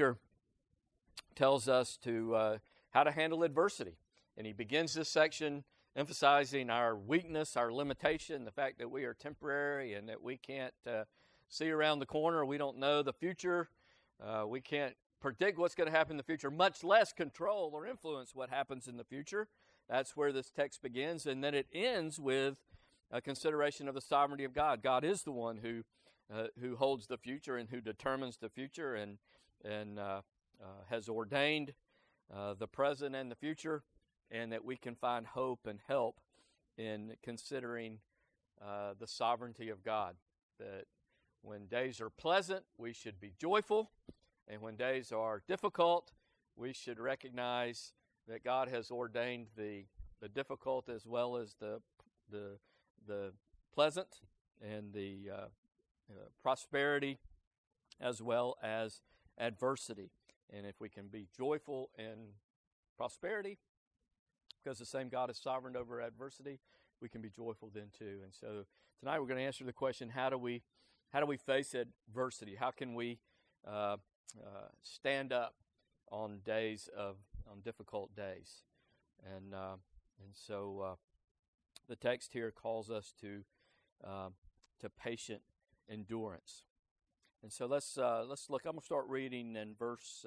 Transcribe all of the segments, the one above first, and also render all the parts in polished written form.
Scripture tells us to how to handle adversity. And he begins this section emphasizing our weakness, our limitation, the fact that we are temporary and that we can't see around the corner. We don't know the future. We can't predict what's going to happen in the future, much less control or influence what happens in the future. That's where this text begins. And then it ends with a consideration of the sovereignty of God. God is the one who holds the future and who determines the future and has ordained the present and the future, and that we can find hope and help in considering the sovereignty of God. That when days are pleasant, we should be joyful, and when days are difficult, we should recognize that God has ordained the difficult as well as the pleasant, and the prosperity as well as adversity. And if we can be joyful in prosperity, because the same God is sovereign over adversity, we can be joyful then too. And so tonight we're going to answer the question, how do we face adversity? How can we stand up on difficult days? And so the text here calls us to patient endurance. And so let's look. I'm going to start reading in verse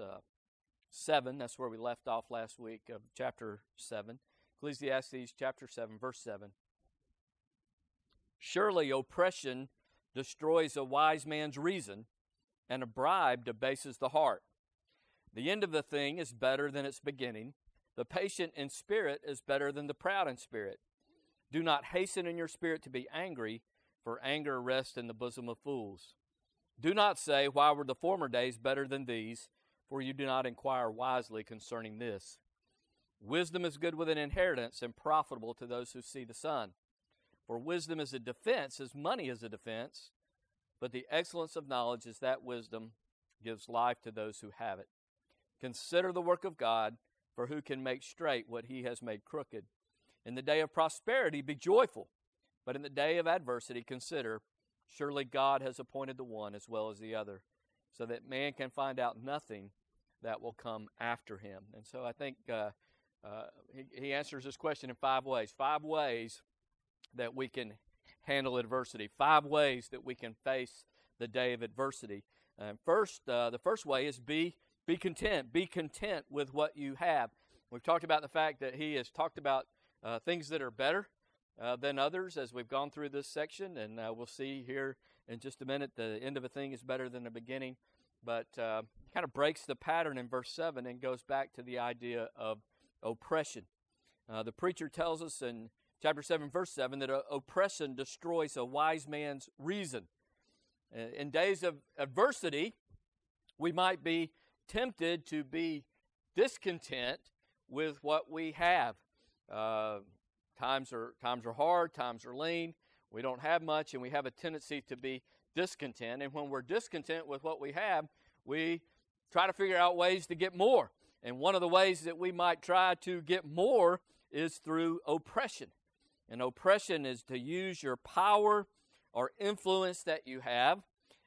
7. That's where we left off last week of chapter 7. Ecclesiastes chapter 7, verse 7. Surely oppression destroys a wise man's reason, and a bribe debases the heart. The end of the thing is better than its beginning. The patient in spirit is better than the proud in spirit. Do not hasten in your spirit to be angry, for anger rests in the bosom of fools. Do not say, why were the former days better than these? For you do not inquire wisely concerning this. Wisdom is good with an inheritance and profitable to those who see the sun. For wisdom is a defense, as money is a defense. But the excellence of knowledge is that wisdom gives life to those who have it. Consider the work of God, for who can make straight what he has made crooked? In the day of prosperity, be joyful. But in the day of adversity, consider, surely God has appointed the one as well as the other, so that man can find out nothing that will come after him. And so I think he answers this question in 5 ways. 5 ways that we can handle adversity. 5 ways that we can face the day of adversity. The first way is be content. Be content with what you have. We've talked about the fact that he has talked about things that are better than others as we've gone through this section, and we'll see here in just a minute the end of a thing is better than the beginning, but kind of breaks the pattern in verse 7 and goes back to the idea of oppression. The preacher tells us in chapter 7, verse 7, that oppression destroys a wise man's reason. In days of adversity, we might be tempted to be discontent with what we have. Times are hard, times are lean, we don't have much, and we have a tendency to be discontent. And when we're discontent with what we have, we try to figure out ways to get more. And one of the ways that we might try to get more is through oppression. And oppression is to use your power or influence that you have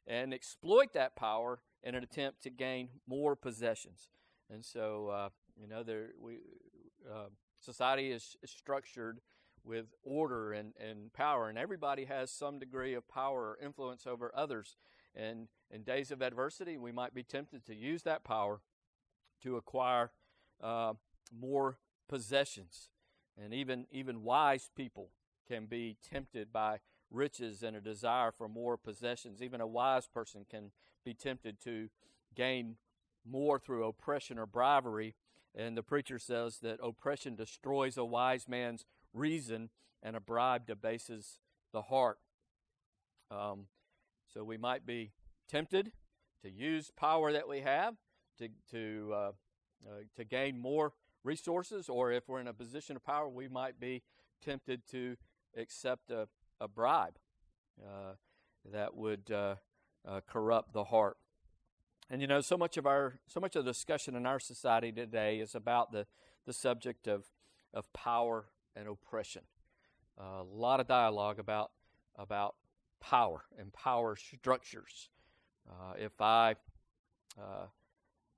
and exploit that power in an attempt to gain more possessions. And so, society is structured with order and power, and everybody has some degree of power or influence over others. And in days of adversity, we might be tempted to use that power to acquire more possessions. And even wise people can be tempted by riches and a desire for more possessions. Even a wise person can be tempted to gain more through oppression or bribery. And the preacher says that oppression destroys a wise man's reason, and a bribe debases the heart. So we might be tempted to use power that we have to gain more resources, or if we're in a position of power, we might be tempted to accept a bribe that would corrupt the heart. And you know, so much of the discussion in our society today is about the subject of power and oppression. A lot of dialogue about power and power structures. If I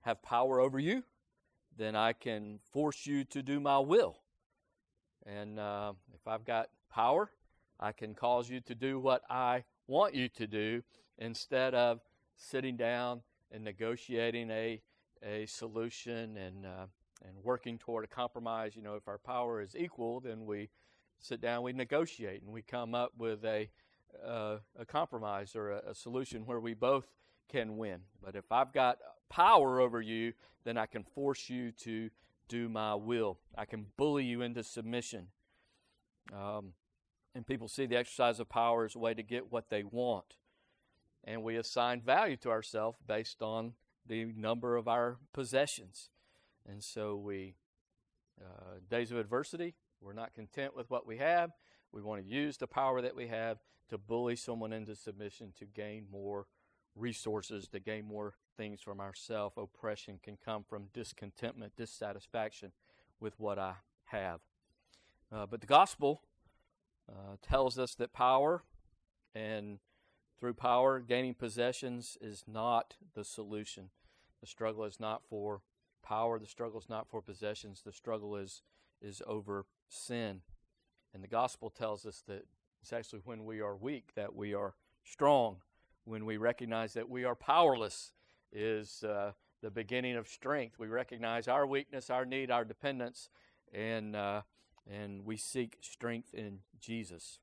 have power over you, then I can force you to do my will. And if I've got power, I can cause you to do what I want you to do instead of sitting down and negotiating a solution and working toward a compromise. You know, if our power is equal, then we sit down, we negotiate, and we come up with a compromise or a solution where we both can win. But if I've got power over you, then I can force you to do my will. I can bully you into submission. And people see the exercise of power as a way to get what they want. And we assign value to ourselves based on the number of our possessions. And so we, days of adversity, we're not content with what we have. We want to use the power that we have to bully someone into submission, to gain more resources, to gain more things from ourselves. Oppression can come from discontentment, dissatisfaction with what I have. But the gospel tells us that power, and through power, gaining possessions is not the solution. The struggle is not for power. The struggle is not for possessions. The struggle is over sin. And the gospel tells us that it's actually when we are weak that we are strong. When we recognize that we are powerless is the beginning of strength. We recognize our weakness, our need, our dependence, and we seek strength in Jesus.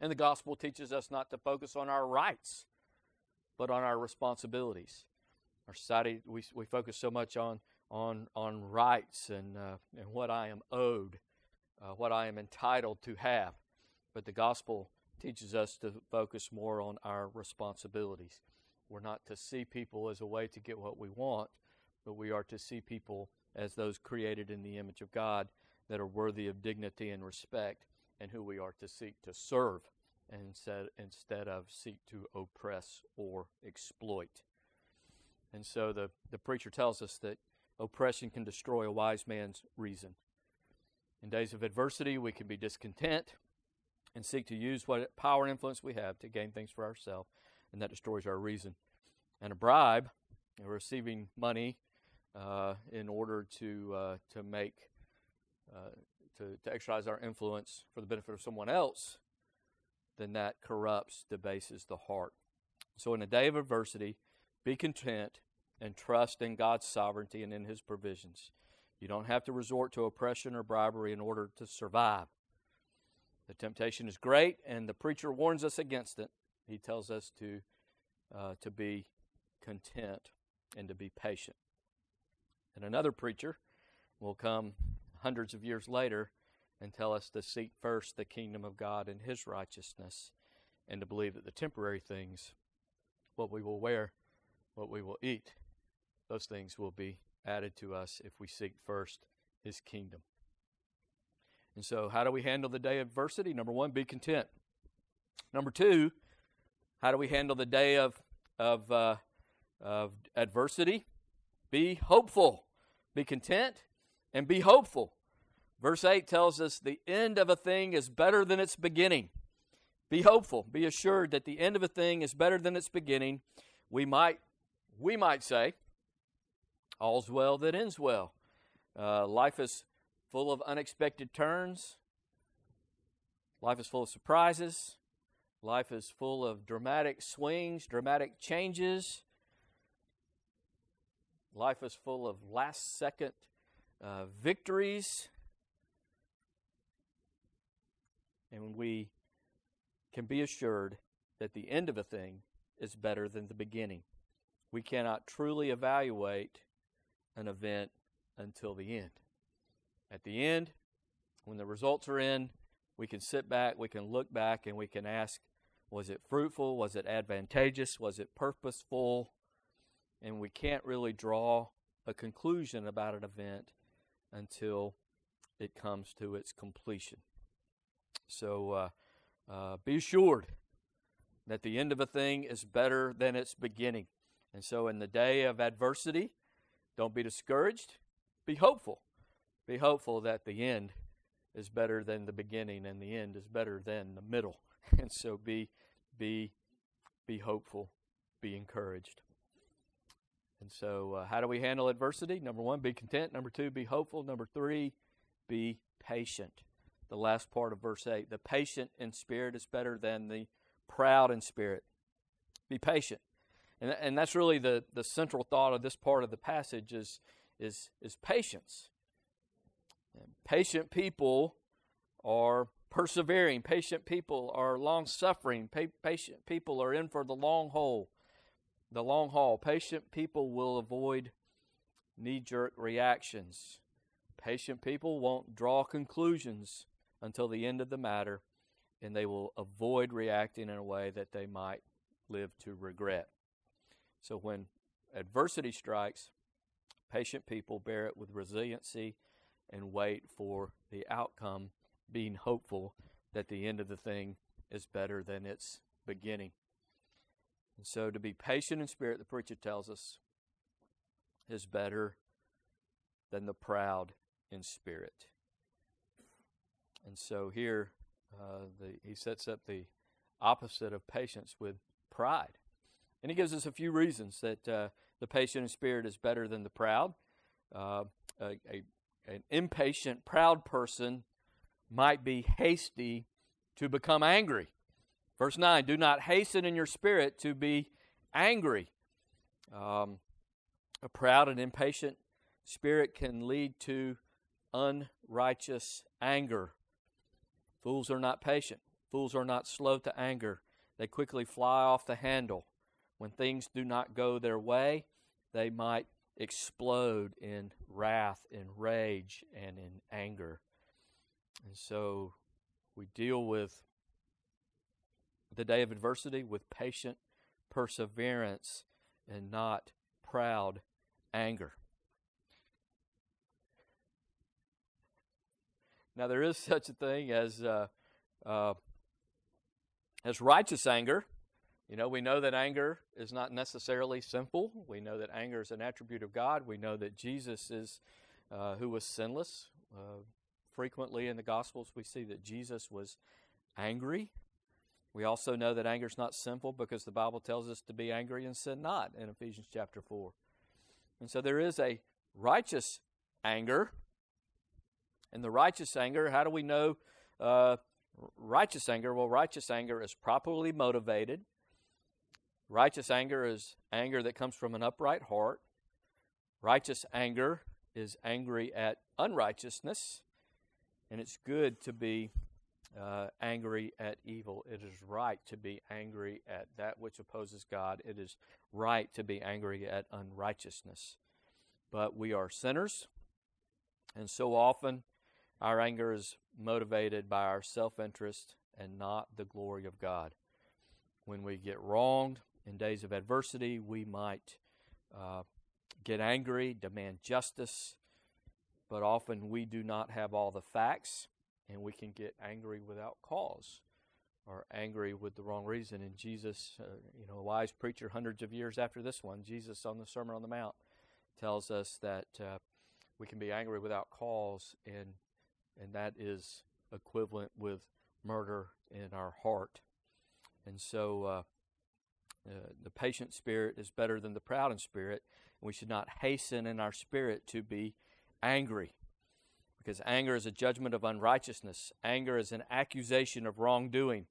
And the gospel teaches us not to focus on our rights, but on our responsibilities. Our society, we focus so much on rights and what I am owed, what I am entitled to have. But the gospel teaches us to focus more on our responsibilities. We're not to see people as a way to get what we want, but we are to see people as those created in the image of God that are worthy of dignity and respect, and who we are to seek to serve instead of seek to oppress or exploit. And so the preacher tells us that oppression can destroy a wise man's reason. In days of adversity, we can be discontent and seek to use what power and influence we have to gain things for ourselves, and that destroys our reason. And a bribe, receiving money in order to make to exercise our influence for the benefit of someone else, then that corrupts, debases the heart. So in a day of adversity, be content and trust in God's sovereignty and in His provisions. You don't have to resort to oppression or bribery in order to survive. The temptation is great, and the preacher warns us against it. He tells us to be content and to be patient. And another preacher will come hundreds of years later and tell us to seek first the kingdom of God and His righteousness, and to believe that the temporary things, what we will wear, what we will eat, those things will be added to us if we seek first His kingdom. And so how do we handle the day of adversity? Number one, be content. Number two, how do we handle the day of adversity? Be hopeful. Be content and be hopeful. Verse 8 tells us the end of a thing is better than its beginning. Be hopeful. Be assured that the end of a thing is better than its beginning. We might say, all's well that ends well. Life is full of unexpected turns. Life is full of surprises. Life is full of dramatic swings, dramatic changes. Life is full of last-second victories. And we can be assured that the end of a thing is better than the beginning. We cannot truly evaluate an event until the end. At the end, when the results are in, we can sit back, we can look back, and we can ask, was it fruitful? Was it advantageous? Was it purposeful? And we can't really draw a conclusion about an event until it comes to its completion. So be assured that the end of a thing is better than its beginning. And so in the day of adversity, don't be discouraged. Be hopeful. Be hopeful that the end is better than the beginning, and the end is better than the middle. And so be hopeful, be encouraged. And so how do we handle adversity? Number one, be content. Number two, be hopeful. Number three, be patient. The last part of verse 8, the patient in spirit is better than the proud in spirit. Be patient. And that's really the central thought of this part of the passage is patience. And patient people are persevering. Patient people are long-suffering. Patient people are in for the long haul. Patient people will avoid knee-jerk reactions. Patient people won't draw conclusions until the end of the matter, and they will avoid reacting in a way that they might live to regret. So when adversity strikes, patient people bear it with resiliency and wait for the outcome, being hopeful that the end of the thing is better than its beginning. And so to be patient in spirit, the preacher tells us, is better than the proud in spirit. And so here he sets up the opposite of patience with pride. And he gives us a few reasons that the patient in spirit is better than the proud. An impatient, proud person might be hasty to become angry. Verse 9, do not hasten in your spirit to be angry. A proud and impatient spirit can lead to unrighteous anger. Fools are not patient. Fools are not slow to anger. They quickly fly off the handle. When things do not go their way, they might explode in wrath, in rage, and in anger. And so we deal with the day of adversity with patient perseverance and not proud anger. Now, there is such a thing as righteous anger. You know, we know that anger is not necessarily sinful. We know that anger is an attribute of God. We know that Jesus is, who was sinless. Frequently in the Gospels, we see that Jesus was angry. We also know that anger is not sinful because the Bible tells us to be angry and sin not in Ephesians chapter 4. And so there is a righteous anger. And the righteous anger, how do we know righteous anger? Well, righteous anger is properly motivated. Righteous anger is anger that comes from an upright heart. Righteous anger is angry at unrighteousness. And it's good to be angry at evil. It is right to be angry at that which opposes God. It is right to be angry at unrighteousness. But we are sinners, and so often our anger is motivated by our self-interest and not the glory of God. When we get wronged in days of adversity, we might get angry, demand justice, but often we do not have all the facts, and we can get angry without cause or angry with the wrong reason. And Jesus, a wise preacher hundreds of years after this one, Jesus on the Sermon on the Mount tells us that we can be angry without cause, and that is equivalent with murder in our heart. And so the patient spirit is better than the proud in spirit. We should not hasten in our spirit to be angry, because anger is a judgment of unrighteousness. Anger is an accusation of wrongdoing.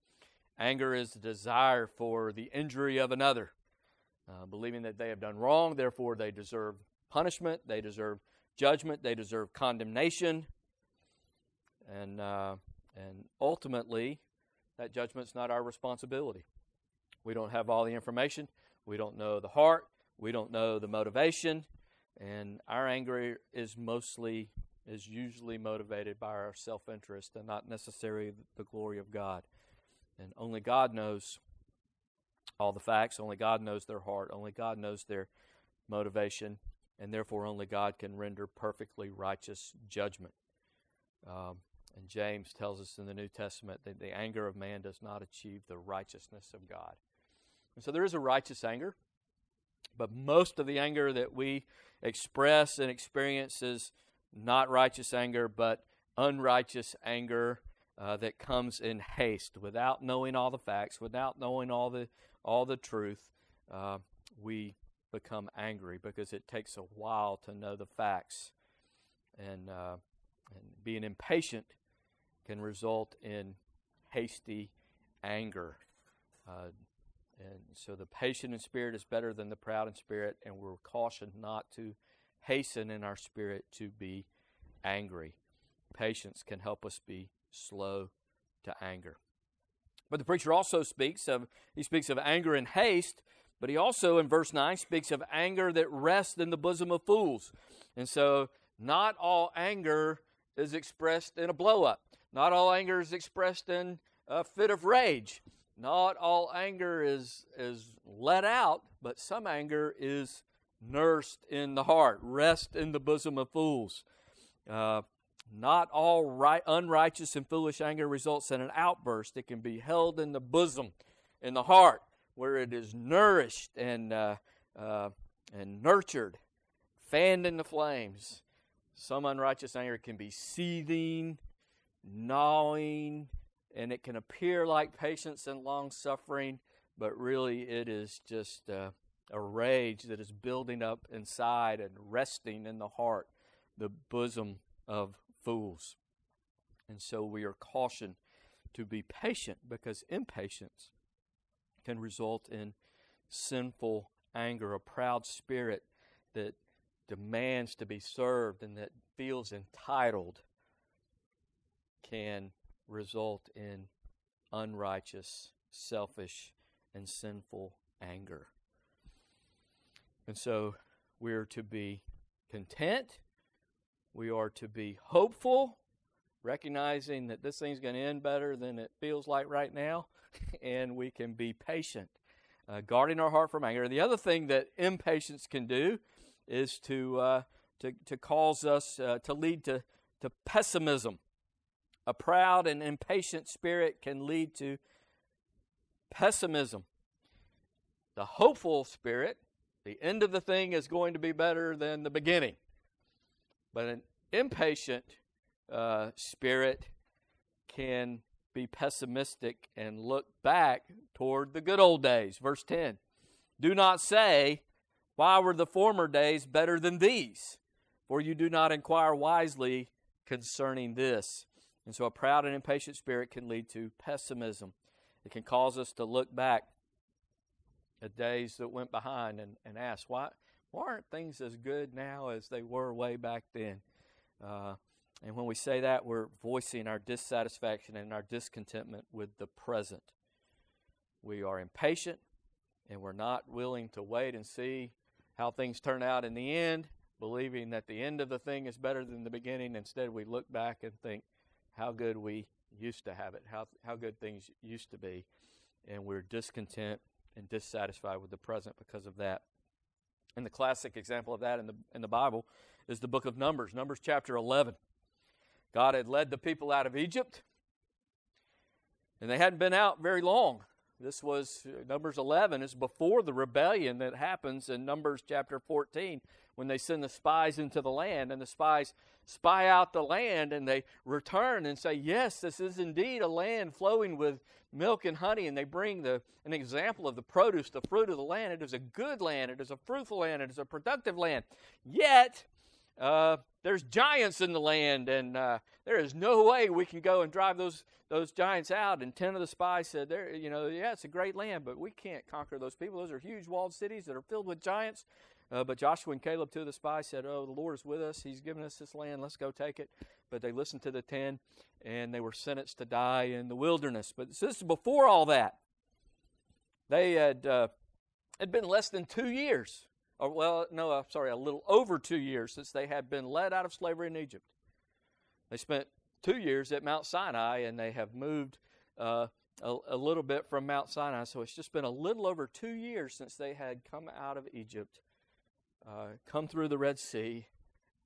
Anger is the desire for the injury of another, believing that they have done wrong, therefore they deserve punishment, they deserve judgment, they deserve condemnation, and ultimately that judgment's not our responsibility. We don't have all the information. We don't know the heart. We don't know the motivation. And our anger is usually motivated by our self-interest and not necessarily the glory of God. And only God knows all the facts. Only God knows their heart. Only God knows their motivation. And therefore, only God can render perfectly righteous judgment. And James tells us in the New Testament that the anger of man does not achieve the righteousness of God. And so there is a righteous anger, but most of the anger that we express and experience is not righteous anger, but unrighteous anger that comes in haste, without knowing all the facts, without knowing all the truth. We become angry, because it takes a while to know the facts. And being impatient can result in hasty anger. And so the patient in spirit is better than the proud in spirit, and we're cautioned not to hasten in our spirit to be angry. Patience can help us be slow to anger. But the preacher also speaks of anger in haste, but he also, in verse 9, speaks of anger that rests in the bosom of fools. And so not all anger is expressed in a blow-up. Not all anger is expressed in a fit of rage. Not all anger is let out, but some anger is nursed in the heart, rests in the bosom of fools. Not all unrighteous and foolish anger results in an outburst. It can be held in the bosom, in the heart, where it is nourished and nurtured, fanned in the flames. Some unrighteous anger can be seething, gnawing, and it can appear like patience and long-suffering, but really it is just a rage that is building up inside and resting in the heart, the bosom of fools. And so we are cautioned to be patient, because impatience can result in sinful anger, a proud spirit that demands to be served and that feels entitled can result in unrighteous, selfish, and sinful anger. And so we're to be content. We are to be hopeful, recognizing that this thing's going to end better than it feels like right now, and we can be patient, guarding our heart from anger. The other thing that impatience can do is to cause us to lead to pessimism. A proud and impatient spirit can lead to pessimism. The hopeful spirit, the end of the thing is going to be better than the beginning. But an impatient spirit can be pessimistic and look back toward the good old days. Verse 10, do not say, why were the former days better than these? For you do not inquire wisely concerning this. And so a proud and impatient spirit can lead to pessimism. It can cause us to look back at days that went behind and ask, why aren't things as good now as they were way back then? And when we say that, we're voicing our dissatisfaction and our discontentment with the present. We are impatient, and we're not willing to wait and see how things turn out in the end, believing that the end of the thing is better than the beginning. Instead, we look back and think how good we used to have it, how good things used to be, and we're discontent and dissatisfied with the present because of that. And the classic example of that in the Bible is the book of Numbers, Numbers chapter 11. God had led the people out of Egypt, and they hadn't been out very long. This was Numbers 11. It's before the rebellion that happens in Numbers chapter 14 when they send the spies into the land, and the spies spy out the land, and they return and say, yes, this is indeed a land flowing with milk and honey, and they bring an example of the produce, the fruit of the land. It is a good land. It is a fruitful land. It is a productive land. Yet, there's giants in the land, and there is no way we can go and drive those giants out. And 10 of the spies said, it's a great land, but we can't conquer those people. Those are huge walled cities that are filled with giants. But Joshua and Caleb, 2 of the spies, said, oh, the Lord is with us. He's given us this land. Let's go take it. But they listened to the 10, and they were sentenced to die in the wilderness. But this is before all that. They had been less than 2 years. A little over 2 years since they had been led out of slavery in Egypt. They spent 2 years at Mount Sinai, and they have moved a little bit from Mount Sinai. So it's just been a little over 2 years since they had come out of Egypt, come through the Red Sea,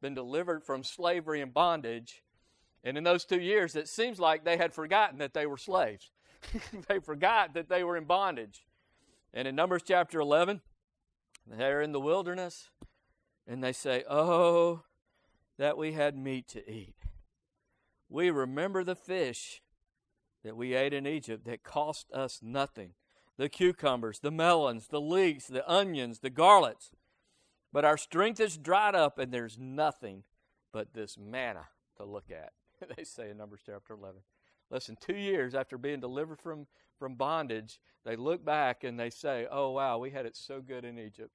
been delivered from slavery and bondage. And in those 2 years, it seems like they had forgotten that they were slaves. They forgot that they were in bondage. And in Numbers chapter 11, they're in the wilderness, and they say, oh, that we had meat to eat. We remember the fish that we ate in Egypt that cost us nothing. the cucumbers, the melons, the leeks, the onions, the garlets. But our strength is dried up, and there's nothing but this manna to look at. They say in Numbers chapter 11. Listen, 2 years after being delivered from bondage, they look back and they say, oh, wow, we had it so good in Egypt,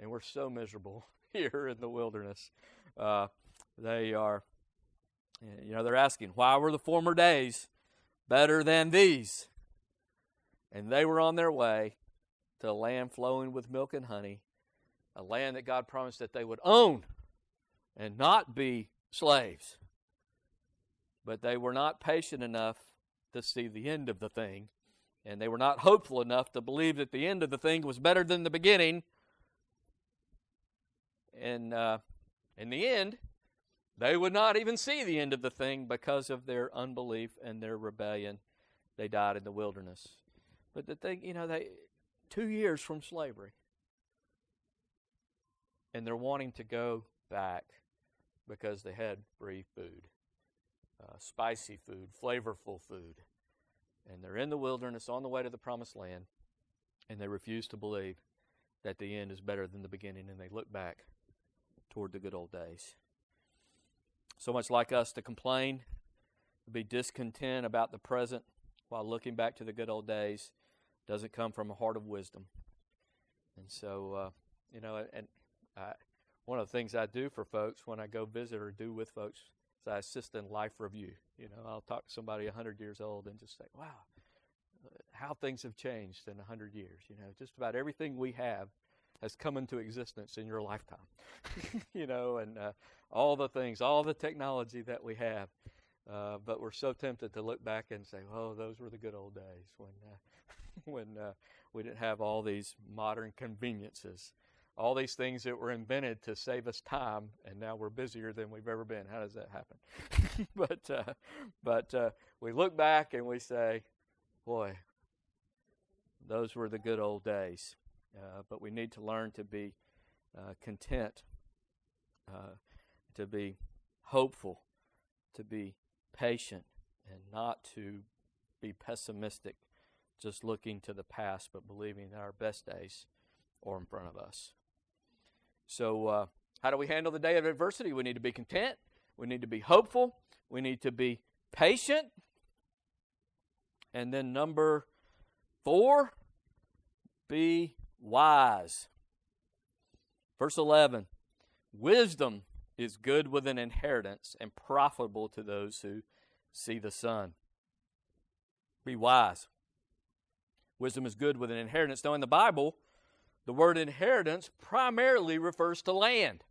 and we're so miserable here in the wilderness. They are, you know, they're asking, why were the former days better than these? And they were on their way to a land flowing with milk and honey, a land that God promised that they would own and not be slaves. But they were not patient enough to see the end of the thing, and they were not hopeful enough to believe that the end of the thing was better than the beginning. And in the end, they would not even see the end of the thing because of their unbelief and their rebellion. They died in the wilderness. But the thing, you know, they 2 years from slavery, and they're wanting to go back because they had free food, spicy food, flavorful food. And they're in the wilderness on the way to the promised land, and they refuse to believe that the end is better than the beginning, and they look back toward the good old days. So much like us to complain, to be discontent about the present while looking back to the good old days doesn't come from a heart of wisdom. And so, you know, one of the things I do for folks when I go visit or do with folks is I assist in life review. You know, I'll talk to somebody 100 years old and just say, wow, how things have changed in 100 years. You know, just about everything we have has come into existence in your lifetime. You know, and all the things, all the technology that we have. But we're so tempted to look back and say, oh, those were the good old days when we didn't have all these modern conveniences, all these things that were invented to save us time, and now we're busier than we've ever been. How does that happen? But we look back and we say, boy, those were the good old days. But we need to learn to be content, to be hopeful, to be patient, and not to be pessimistic, just looking to the past, but believing that our best days are in front of us. So how do we handle the day of adversity? We need to be content. We need to be hopeful. We need to be patient. And then number 4, be wise. Verse 11, wisdom is good with an inheritance and profitable to those who see the sun. Be wise. Wisdom is good with an inheritance. Now in the Bible, the word inheritance primarily refers to land.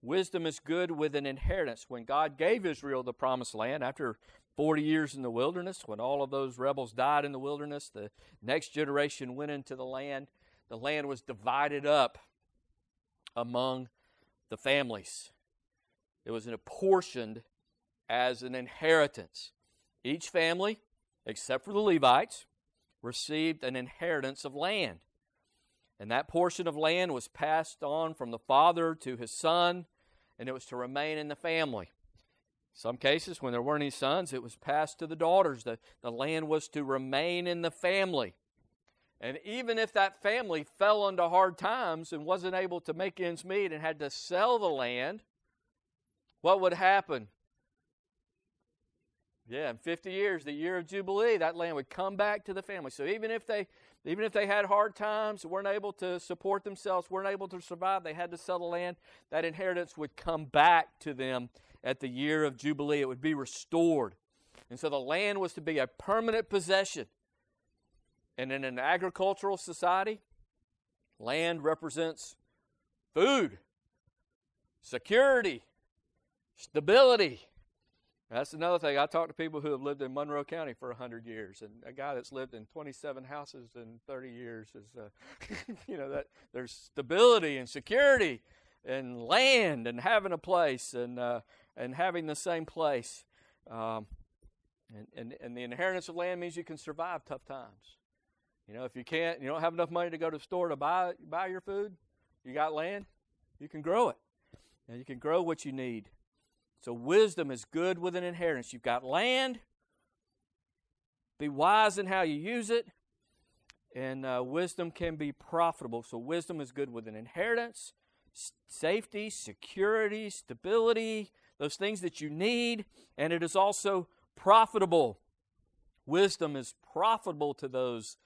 Wisdom is good with an inheritance. When God gave Israel the promised land after 40 years in the wilderness, when all of those rebels died in the wilderness, the next generation went into the land. The land was divided up among the families. It was apportioned as an inheritance. Each family, except for the Levites, received an inheritance of land. And that portion of land was passed on from the father to his son, and it was to remain in the family. Some cases, when there weren't any sons, it was passed to the daughters. The land was to remain in the family. And even if that family fell into hard times and wasn't able to make ends meet and had to sell the land, what would happen? Yeah, in 50 years, the year of Jubilee, that land would come back to the family. So even if they had hard times, weren't able to support themselves, weren't able to survive, they had to sell the land, that inheritance would come back to them at the year of Jubilee. It would be restored. And so the land was to be a permanent possession. And in an agricultural society, land represents food, security, stability. That's another thing. I talk to people who have lived in Monroe County for 100 years, and a guy that's lived in 27 houses in 30 years is, you know, that there's stability and security and land and having a place and having the same place. And the inheritance of land means you can survive tough times. You know, if you can't, you don't have enough money to go to the store to buy your food, you got land, you can grow it. And you can grow what you need. So wisdom is good with an inheritance. You've got land, Be wise in how you use it. And wisdom can be profitable. So wisdom is good with an inheritance, safety, security, stability, those things that you need. And it is also profitable. Wisdom is profitable to those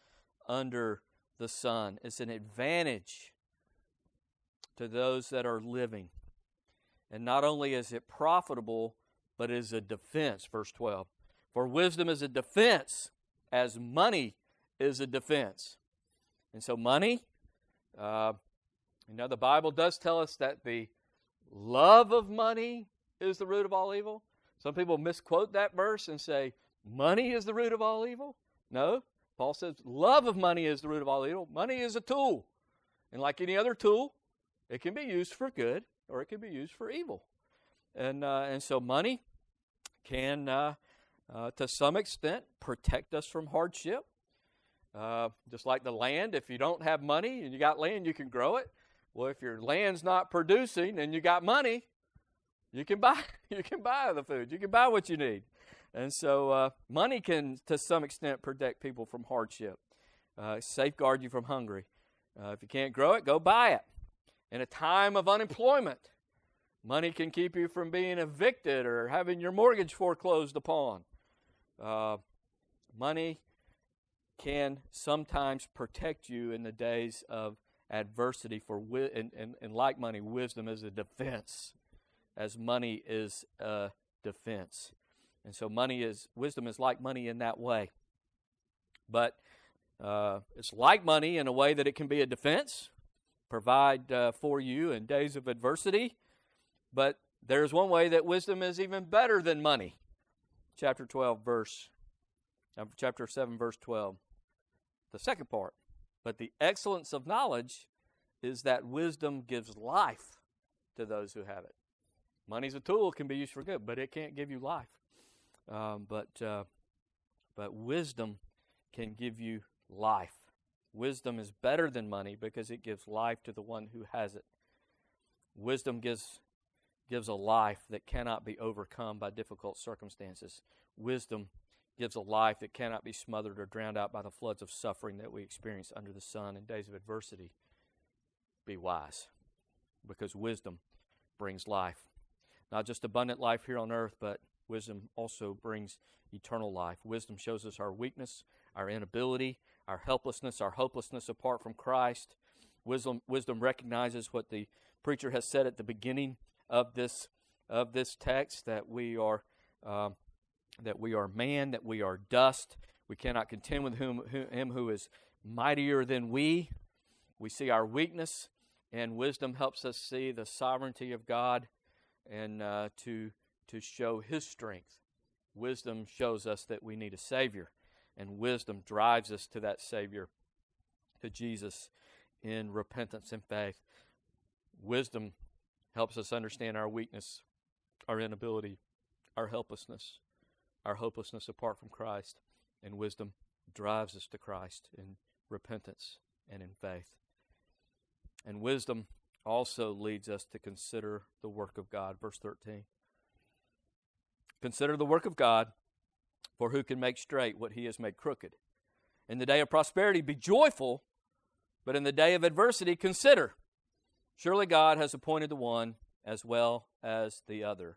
under the sun. It's an advantage to those that are living. And not only is it profitable, but it is a defense, verse 12. For wisdom is a defense, as money is a defense. And so money, the Bible does tell us that the love of money is the root of all evil. Some people misquote that verse and say, money is the root of all evil. No, Paul says love of money is the root of all evil. Money is a tool. And like any other tool, it can be used for good or it can be used for evil. And so money can, to some extent, protect us from hardship. Just like the land, if you don't have money and you got land, you can grow it. Well, if your land's not producing and you got money, you can buy the food. You can buy what you need. And so money can, to some extent, protect people from hardship, safeguard you from hunger. If you can't grow it, go buy it. In a time of unemployment, money can keep you from being evicted or having your mortgage foreclosed upon. Money can sometimes protect you in the days of adversity. Like money, wisdom is a defense, as money is a defense. And so wisdom is like money in that way. But it's like money in a way that it can be a defense, provide for you in days of adversity. But there's one way that wisdom is even better than money. Chapter 7, verse 12. The second part. But the excellence of knowledge is that wisdom gives life to those who have it. Money's a tool, can be used for good, but it can't give you life. But wisdom can give you life. Wisdom is better than money because it gives life to the one who has it. Wisdom gives a life that cannot be overcome by difficult circumstances. Wisdom gives a life that cannot be smothered or drowned out by the floods of suffering that we experience under the sun in days of adversity. Be wise, because wisdom brings life. Not just abundant life here on earth, but wisdom also brings eternal life. Wisdom shows us our weakness, our inability, our helplessness, our hopelessness apart from Christ. Wisdom recognizes what the preacher has said at the beginning of this text, that we are man, that we are dust. We cannot contend with him who is mightier than we. We see our weakness, and wisdom helps us see the sovereignty of God and to show His strength. Wisdom shows us that we need a Savior, and wisdom drives us to that Savior, to Jesus, in repentance and faith. Wisdom helps us understand our weakness, our inability, our helplessness, our hopelessness apart from Christ, and wisdom drives us to Christ in repentance and in faith. And wisdom also leads us to consider the work of God. Verse 13. Consider the work of God, for who can make straight what He has made crooked? In the day of prosperity, be joyful, but in the day of adversity, consider. Surely God has appointed the one as well as the other,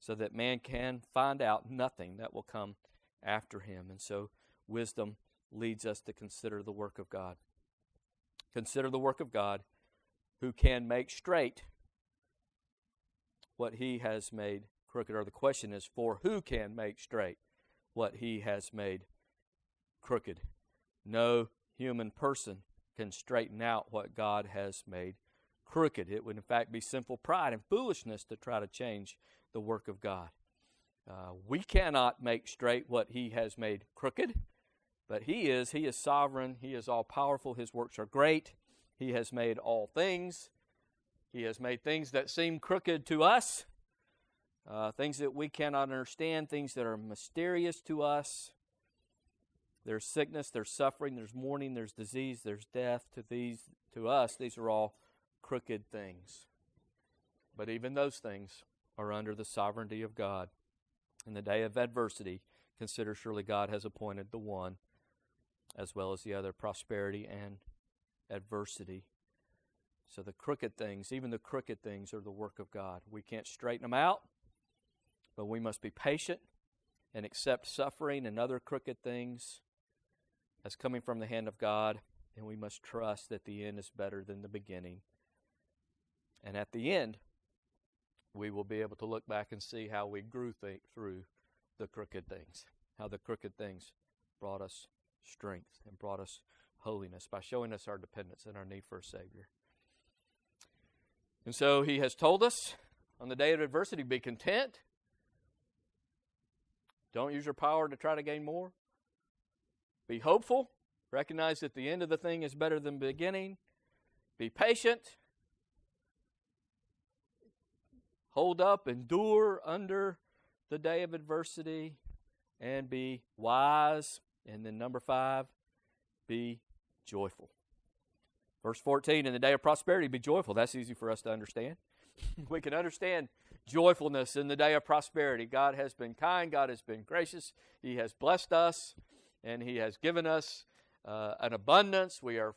so that man can find out nothing that will come after him. And so wisdom leads us to consider the work of God. Consider the work of God, who can make straight what He has made crooked. Or the question is, for who can make straight what He has made crooked? No human person can straighten out what God has made crooked. It would, in fact, be sinful pride and foolishness to try to change the work of God. We cannot make straight what He has made crooked, but He is sovereign. He is all-powerful. His works are great. He has made all things. He has made things that seem crooked to us, things that we cannot understand, things that are mysterious to us. There's sickness, there's suffering, there's mourning, there's disease, there's death. To us, these are all crooked things. But even those things are under the sovereignty of God. In the day of adversity, Consider surely God has appointed the one as well as the other, prosperity and adversity. So the crooked things, even the crooked things, are the work of God. We can't straighten them out, but we must be patient and accept suffering and other crooked things as coming from the hand of God, and we must trust that the end is better than the beginning. And at the end, we will be able to look back and see how we grew through the crooked things, how the crooked things brought us strength and brought us holiness by showing us our dependence and our need for a Savior. And so He has told us on the day of adversity, be content. Don't use your power to try to gain more. Be hopeful. Recognize that the end of the thing is better than the beginning. Be patient. Hold up, endure under the day of adversity, and be wise. And then number 5, be joyful. Verse 14, in the day of prosperity, be joyful. That's easy for us to understand. We can understand joyfulness in the day of prosperity. God has been kind. God has been gracious. He has blessed us, and He has given us an abundance. We are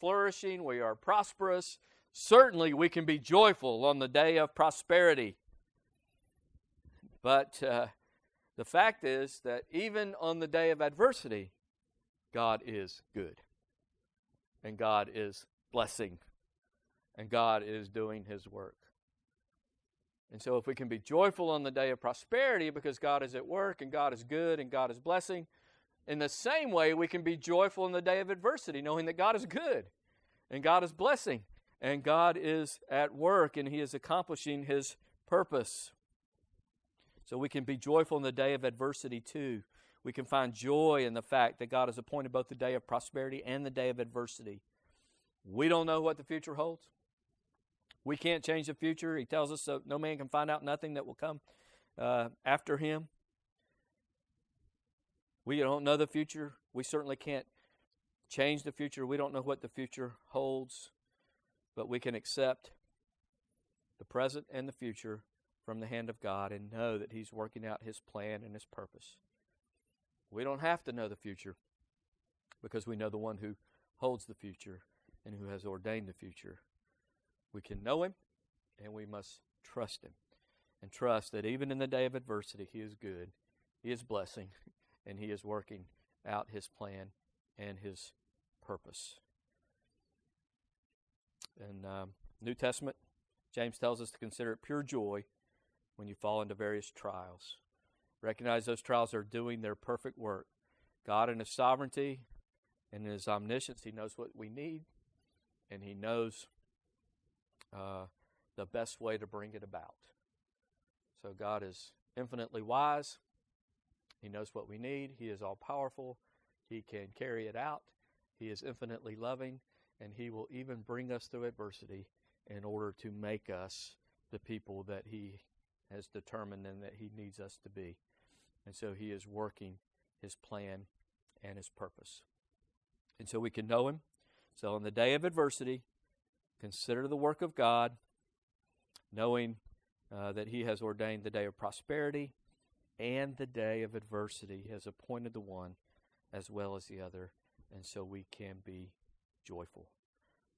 flourishing. We are prosperous. Certainly, we can be joyful on the day of prosperity. But the fact is that even on the day of adversity, God is good. And God is blessing. And God is doing His work. And so if we can be joyful on the day of prosperity because God is at work and God is good and God is blessing, in the same way we can be joyful in the day of adversity, knowing that God is good and God is blessing and God is at work and He is accomplishing His purpose. So we can be joyful in the day of adversity too. We can find joy in the fact that God has appointed both the day of prosperity and the day of adversity. We don't know what the future holds. We can't change the future. He tells us so no man can find out nothing that will come after him. We don't know the future. We certainly can't change the future. We don't know what the future holds, but we can accept the present and the future from the hand of God and know that He's working out His plan and His purpose. We don't have to know the future because we know the one who holds the future and who has ordained the future. We can know Him and we must trust Him and trust that even in the day of adversity, He is good, He is blessing, and He is working out His plan and His purpose. In New Testament, James tells us to consider it pure joy when you fall into various trials. Recognize those trials are doing their perfect work. God in His sovereignty and in His omniscience, He knows what we need, and He knows the best way to bring it about. So God is infinitely wise. He knows what we need. He is all-powerful. He can carry it out. He is infinitely loving, and He will even bring us through adversity in order to make us the people that He has determined and that He needs us to be. And so He is working His plan and His purpose. And so we can know Him. So on the day of adversity, consider the work of God, knowing that He has ordained the day of prosperity and the day of adversity. He has appointed the one as well as the other. And so we can be joyful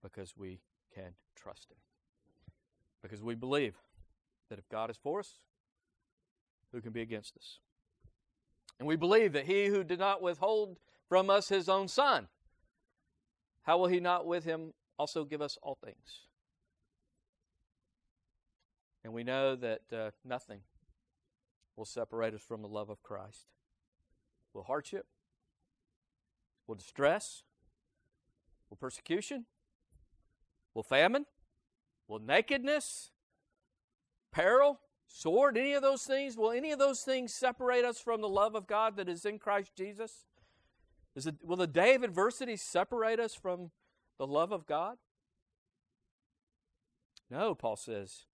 because we can trust Him. Because we believe that if God is for us, who can be against us? And we believe that He who did not withhold from us His own Son, how will He not with Him also give us all things? And we know that nothing will separate us from the love of Christ. Will hardship, will distress, will persecution, will famine, will nakedness, peril, sword, any of those things? Will any of those things separate us from the love of God that is in Christ Jesus? Will the day of adversity separate us from the love of God? No, Paul says,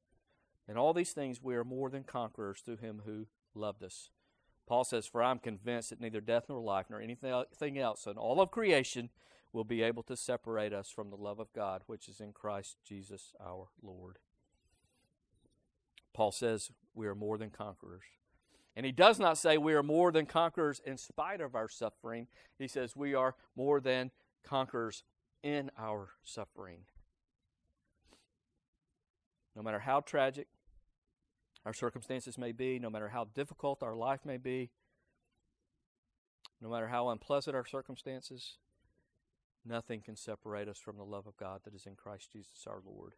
in all these things we are more than conquerors through Him who loved us. Paul says, for I am convinced that neither death nor life nor anything else in all of creation will be able to separate us from the love of God, which is in Christ Jesus our Lord. Paul says we are more than conquerors. And he does not say we are more than conquerors in spite of our suffering. He says we are more than conquerors in our suffering. No matter how tragic our circumstances may be, no matter how difficult our life may be, no matter how unpleasant our circumstances, nothing can separate us from the love of God that is in Christ Jesus our Lord.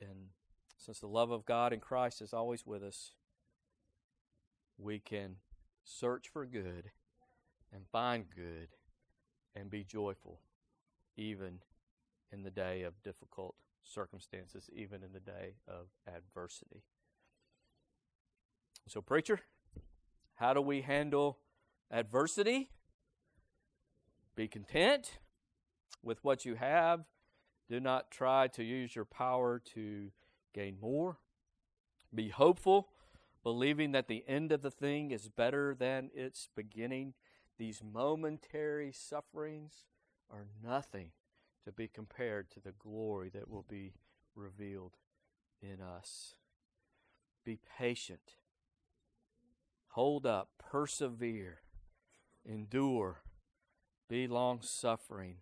And since the love of God in Christ is always with us, we can search for good and find good and be joyful even in the day of difficult circumstances, even in the day of adversity. So, preacher, how do we handle adversity? Be content with what you have. Do not try to use your power to gain more. Be hopeful, believing that the end of the thing is better than its beginning. These momentary sufferings are nothing to be compared to the glory that will be revealed in us. Be patient. Hold up. Persevere. Endure. Be long-suffering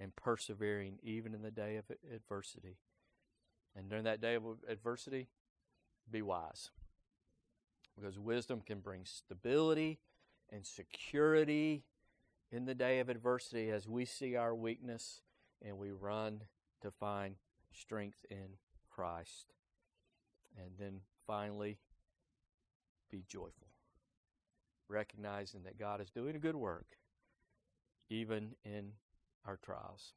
and persevering even in the day of adversity. And during that day of adversity, be wise. Because wisdom can bring stability and security in the day of adversity as we see our weakness and we run to find strength in Christ. And then finally, be joyful, recognizing that God is doing a good work even in our trials.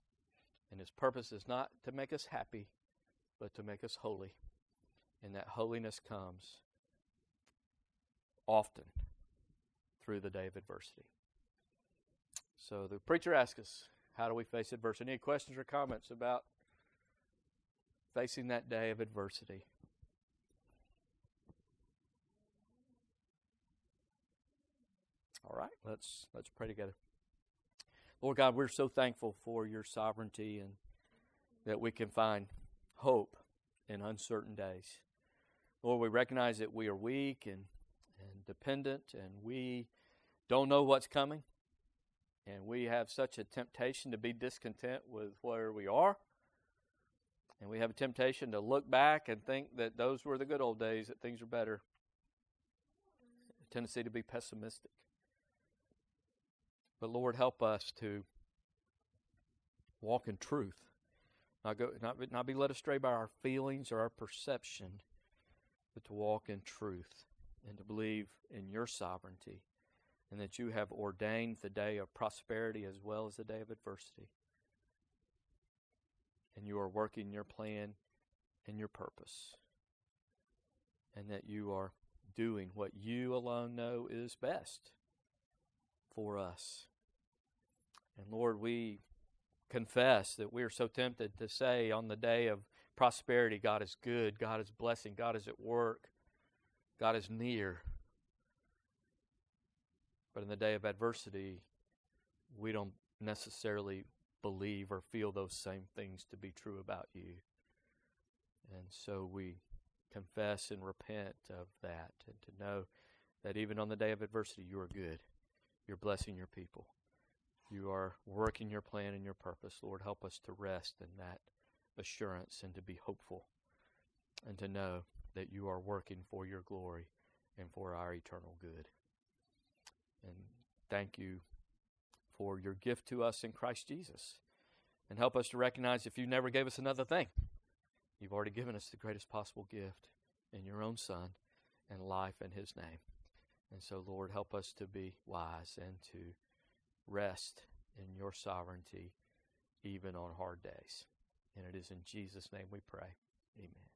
And His purpose is not to make us happy, but to make us holy. And that holiness comes often through the day of adversity. So the preacher asks us, how do we face adversity? Any questions or comments about facing that day of adversity? All right, let's pray together. Lord God, we're so thankful for your sovereignty and that we can find hope in uncertain days. Lord, we recognize that we are weak and dependent, and we don't know what's coming. And we have such a temptation to be discontent with where we are. And we have a temptation to look back and think that those were the good old days, that things are better. A tendency to be pessimistic. But Lord, help us to walk in truth. Not be led astray by our feelings or our perception, but to walk in truth and to believe in your sovereignty. And that you have ordained the day of prosperity as well as the day of adversity. And you are working your plan and your purpose. And that you are doing what you alone know is best for us. And Lord, we confess that we are so tempted to say on the day of prosperity, God is good, God is blessing, God is at work, God is near. But in the day of adversity, we don't necessarily believe or feel those same things to be true about you. And so we confess and repent of that, and to know that even on the day of adversity, you are good. You're blessing your people. You are working your plan and your purpose. Lord, help us to rest in that assurance and to be hopeful and to know that you are working for your glory and for our eternal good. And thank you for your gift to us in Christ Jesus. And help us to recognize if you never gave us another thing, you've already given us the greatest possible gift in your own Son and life in His name. And so, Lord, help us to be wise and to rest in your sovereignty even on hard days. And it is in Jesus' name we pray. Amen.